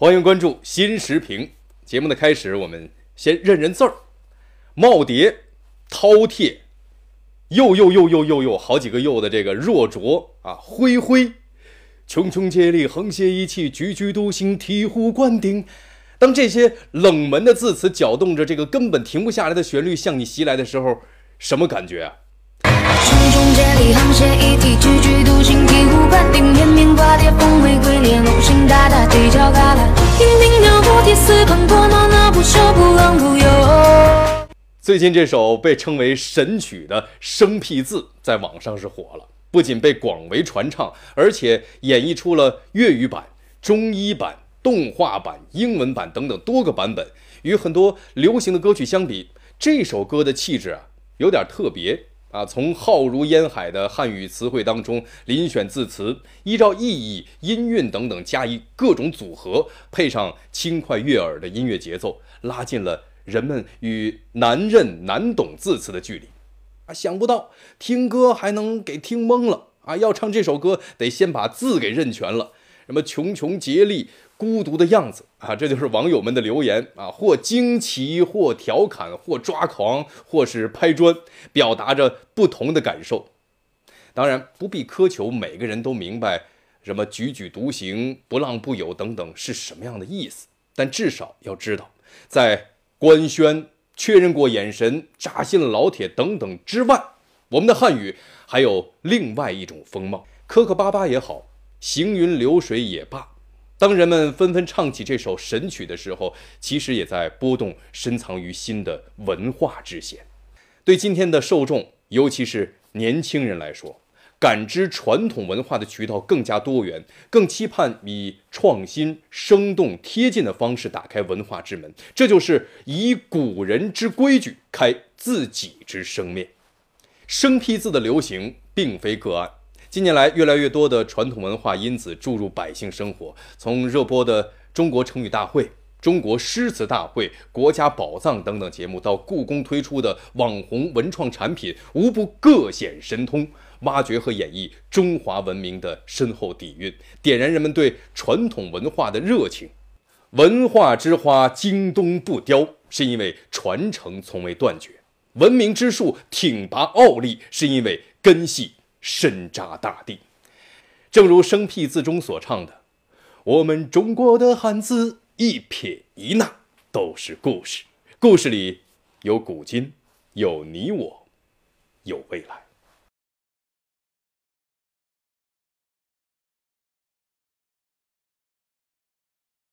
欢迎关注新时评。节目的开始，我们先认认字儿。耄耋、饕餮，又好几个又的这个弱浊啊，恢恢，茕茕孑立，横斜一气，踽踽独行，醍醐灌顶。当这些冷门的字词搅动着这个根本停不下来的旋律向你袭来的时候，什么感觉啊？茕茕孑立，横斜一气，踽踽独行，醍醐灌顶，绵绵挂蝶，峰回归列，龙行大大，犄角旮旯，嘤嘤鸟，蝴蝶四盘，多闹闹，不休不冷不忧。最近这首被称为神曲的《生僻字》在网上是火了，不仅被广为传唱，而且演绎出了粤语版、中医版、动画版、英文版等等多个版本。与很多流行的歌曲相比，这首歌的气质啊有点特别啊，从浩如烟海的汉语词汇当中遴选字词，依照意义、音韵等等加以各种组合，配上轻快悦耳的音乐节奏，拉近了人们与难认难懂字词的距离啊，想不到听歌还能给听懵了啊！要唱这首歌，得先把字给认全了。什么茕茕孑立，孤独的样子啊，这就是网友们的留言啊，或惊奇，或调侃，或抓狂，或是拍砖，表达着不同的感受。当然，不必苛求每个人都明白什么踽踽独行、不浪不友等等是什么样的意思，但至少要知道，在官宣、确认过眼神、扎心了老铁等等之外，我们的汉语还有另外一种风貌，磕磕巴巴也好，行云流水也罢，当人们纷纷唱起这首神曲的时候，其实也在拨动深藏于心的文化之弦。对今天的受众，尤其是年轻人来说，感知传统文化的渠道更加多元，更期盼以创新、生动、贴近的方式打开文化之门，这就是以古人之规矩开自己之生面。生僻字的流行并非个案，近年来越来越多的传统文化因子注入百姓生活，从热播的中国成语大会、中国诗词大会、国家宝藏等等节目，到故宫推出的网红文创产品，无不各显神通，挖掘和演绎中华文明的深厚底蕴，点燃人们对传统文化的热情。文化之花经冬不凋，是因为传承从未断绝；文明之树挺拔傲立，是因为根系深扎大地。正如《生僻字》中所唱的，我们中国的汉字一撇一捺都是故事，故事里有古今，有你我，有未来。